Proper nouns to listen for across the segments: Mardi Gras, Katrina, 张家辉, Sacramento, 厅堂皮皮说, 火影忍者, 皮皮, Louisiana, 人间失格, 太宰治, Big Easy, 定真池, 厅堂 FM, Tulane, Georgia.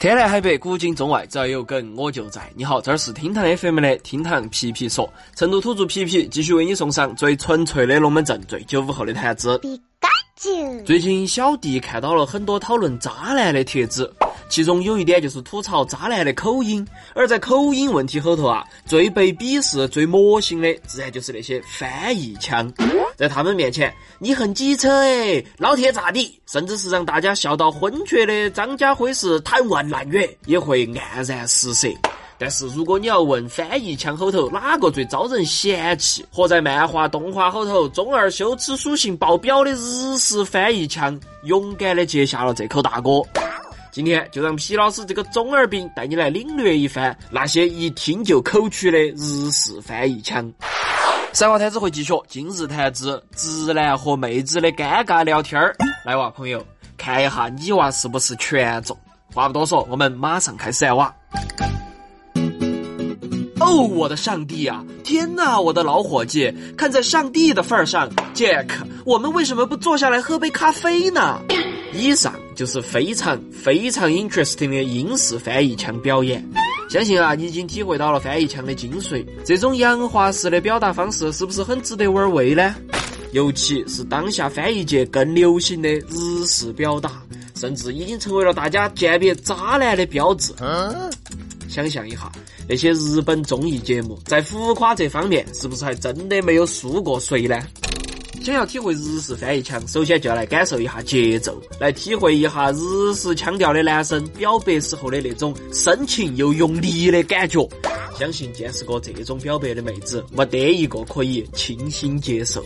天南海北，古今中外，只要有梗我就在。你好，这儿是厅堂 FM 的厅堂皮皮说，成都土著皮皮继续为你送上最纯粹的龙门阵，最95后的谈资。最近小弟看到了很多讨论渣男的帖子，其中有一点就是吐槽渣男的口音，而在口音问题后头啊，最被鄙视、最魔性的，自然就是那些翻译腔。在他们面前，你很机车哎，老铁咋地，甚至是让大家笑到昏厥的张家辉是贪玩滥月，也会黯然失色。但是如果你要问翻译腔后头哪个最招人嫌弃，或在漫画动画后头中二羞耻属性爆表的日式翻译腔，勇敢的接下了这口大锅。今天就让皮老师这个中二病带你来领略一番那些一听就口曲的日式翻译腔。三话谈资会继续，今日谈资直男和妹子的尴尬聊天儿。来哇朋友，看一下你娃是不是全中。话不多说，我们马上开始来哇。哦，我的上帝啊！天哪，我的老伙计，看在上帝的份儿上，杰克，我们为什么不坐下来喝杯咖啡呢？以上就是非常非常 interesting 的英式翻译腔表演。相信啊，你已经体会到了翻译腔的精髓。这种洋化式的表达方式是不是很值得玩味呢？尤其是当下翻译界更流行的日式表达，甚至已经成为了大家鉴别渣男的标志。想象一下，那些日本综艺节目在浮夸这方面是不是还真的没有输过谁呢？想要体会日式翻译腔，首先就要来感受一下节奏，来体会一下日式腔调的男生表白时候的那种深情又用力的感觉。相信见识过这种表白的妹子，没得一个可以倾心接受。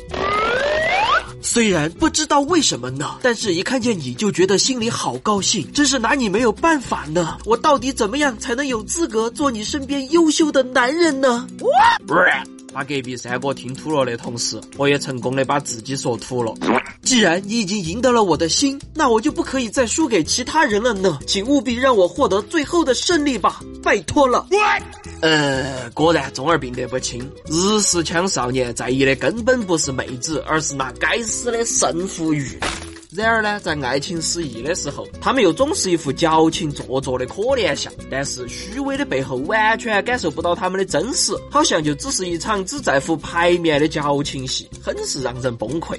虽然不知道为什么呢，但是一看见你就觉得心里好高兴，真是拿你没有办法呢。我到底怎么样才能有资格做你身边优秀的男人呢？把隔壁三哥听吐了的同时，我也成功的把自己说吐了。既然你已经赢得了我的心，那我就不可以再输给其他人了呢，请务必让我获得最后的胜利吧，拜托了。果然中二病得不轻，日式腔少年在意的根本不是妹子，而是那该死的胜负欲。然而呢，在爱情失意的时候，他们又总是一副矫情做作的可怜相，但是虚伪的背后完全感受不到他们的真实，好像就只是一场只在乎牌面的矫情戏，很是让人崩溃。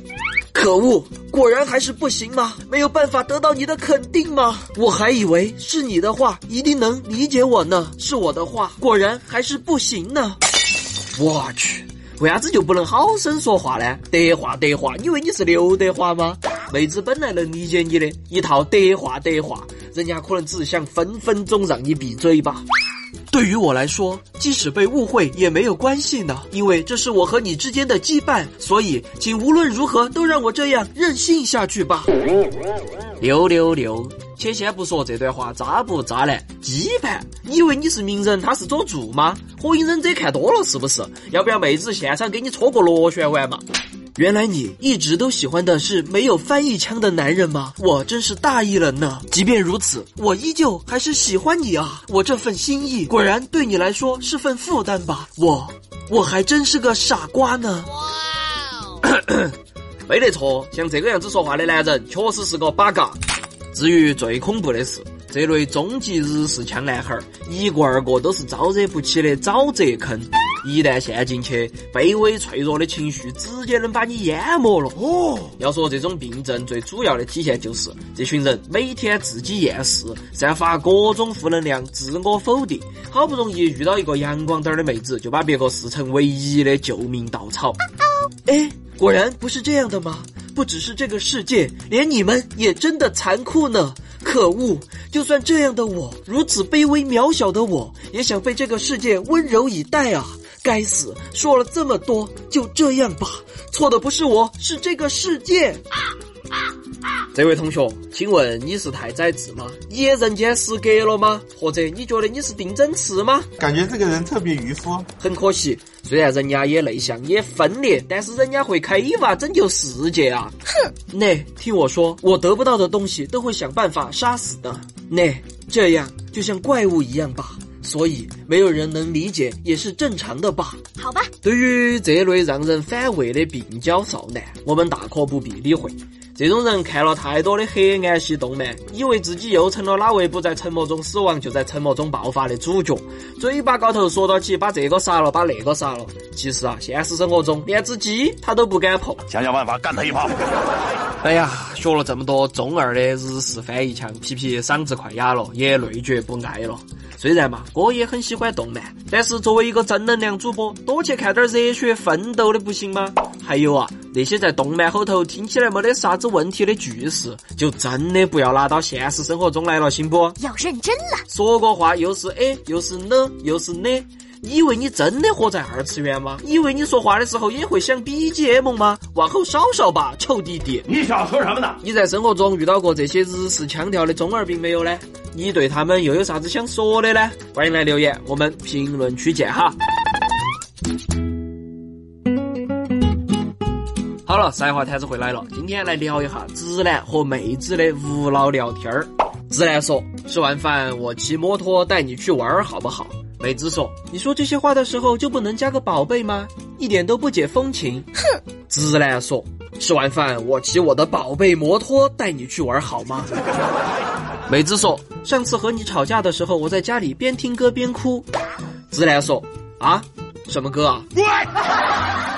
可恶，果然还是不行吗？没有办法得到你的肯定吗？我还以为是你的话一定能理解我呢，是我的话果然还是不行呢。我去，为啥子就不能好生说话呢？德化，你以为你是刘德华吗？妹子本来能理解你的一套德化，人家可能只想分分钟让你闭嘴吧。对于我来说，即使被误会也没有关系呢，因为这是我和你之间的羁绊，所以请无论如何都让我这样任性下去吧。且先不说这段话渣不渣男，羁绊，你以为你是名人，他是佐助吗？火影忍者看多了是不是？要不要妹子现场给你搓个螺旋丸嘛？原来你一直都喜欢的是没有翻译腔的男人吗？我真是大意了呢。即便如此，我依旧还是喜欢你啊，我这份心意果然对你来说是份负担吧，我还真是个傻瓜呢。没得错，像这个样子说话的男人确实是个八嘎。至于最恐怖的是，这类终极日式腔男孩一个二个都是招惹不起的沼泽坑，一旦陷进去，卑微脆弱的情绪直接能把你淹没了。要说这种病症最主要的体现就是这群人每天自己厌世，散发各种负能量，自我否定，好不容易遇到一个阳光点的妹子，就把别个视成唯一的救命稻草。果然不是这样的吗？不只是这个世界，连你们也真的残酷呢。可恶，就算这样的我，如此卑微渺小的我，也想被这个世界温柔以待啊。该死，说了这么多，就这样吧，错的不是我，是这个世界。这位同学，请问你是太宰治吗？你也人间失格了吗？或者你觉得你是定真池吗？感觉这个人特别愚夫。很可惜，虽然人家也内向也分裂，但是人家会开一瓦拯救世界啊。那听我说，我得不到的东西都会想办法杀死的。那这样就像怪物一样吧，所以没有人能理解也是正常的吧。好吧，对于这类让人反胃的病娇少男，我们大可不必理会。这种人看了太多的黑暗系动漫，以为自己又成了哪位不在沉默中死亡就在沉默中爆发的主角，嘴巴高头说到起把这个杀了把那个杀了，其实啊，现实生活中连只鸡他都不敢碰，想想办法干他一炮。哎呀，学了这么多中二的日式翻译腔，皮皮嗓子快哑了，也累觉不爱了。虽然嘛，哥也很喜欢动漫，但是作为一个正能量主播，多去看点热血奋斗的不行吗？还有啊，那些在动漫后头听起来没得啥子问题的句式，就真的不要拿到现实生活中来了，行不？要认真了。说过话又是 A 又是 N 又是 N，以为你真的活在二次元吗？以为你说话的时候也会想 BGM 吗？往后稍稍吧，臭弟弟。你少说什么呢？你在生活中遇到过这些日式腔调的中二病没有呢？你对他们又有啥子想说的呢？欢迎来留言，我们评论区见哈。好了，赛话摊子回来了，今天来聊一下直男和妹子的无脑聊天儿。直男说：“吃完饭我骑摩托带你去玩好不好？”妹子说：“你说这些话的时候就不能加个宝贝吗？一点都不解风情。”哼。直男说：“吃完饭我骑我的宝贝摩托带你去玩好吗？”妹子说：“上次和你吵架的时候我在家里边听歌边哭。”直男说：“啊，什么歌啊？”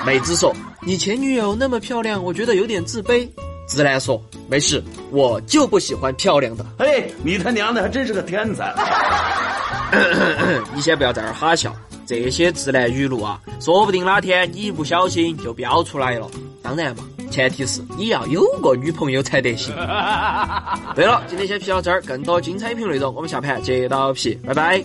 妹子说：“你前女友那么漂亮，我觉得有点自卑。”直男说：“没事，我就不喜欢漂亮的。”哎，你他娘的还真是个天才。你先不要在这儿哈笑，这些直男语录啊，说不定哪天你一不小心就飙出来了。当然嘛，前提是你要有个女朋友才得行。对了，今天先皮到这儿，更多精彩评论内容我们下盘接到皮，拜拜。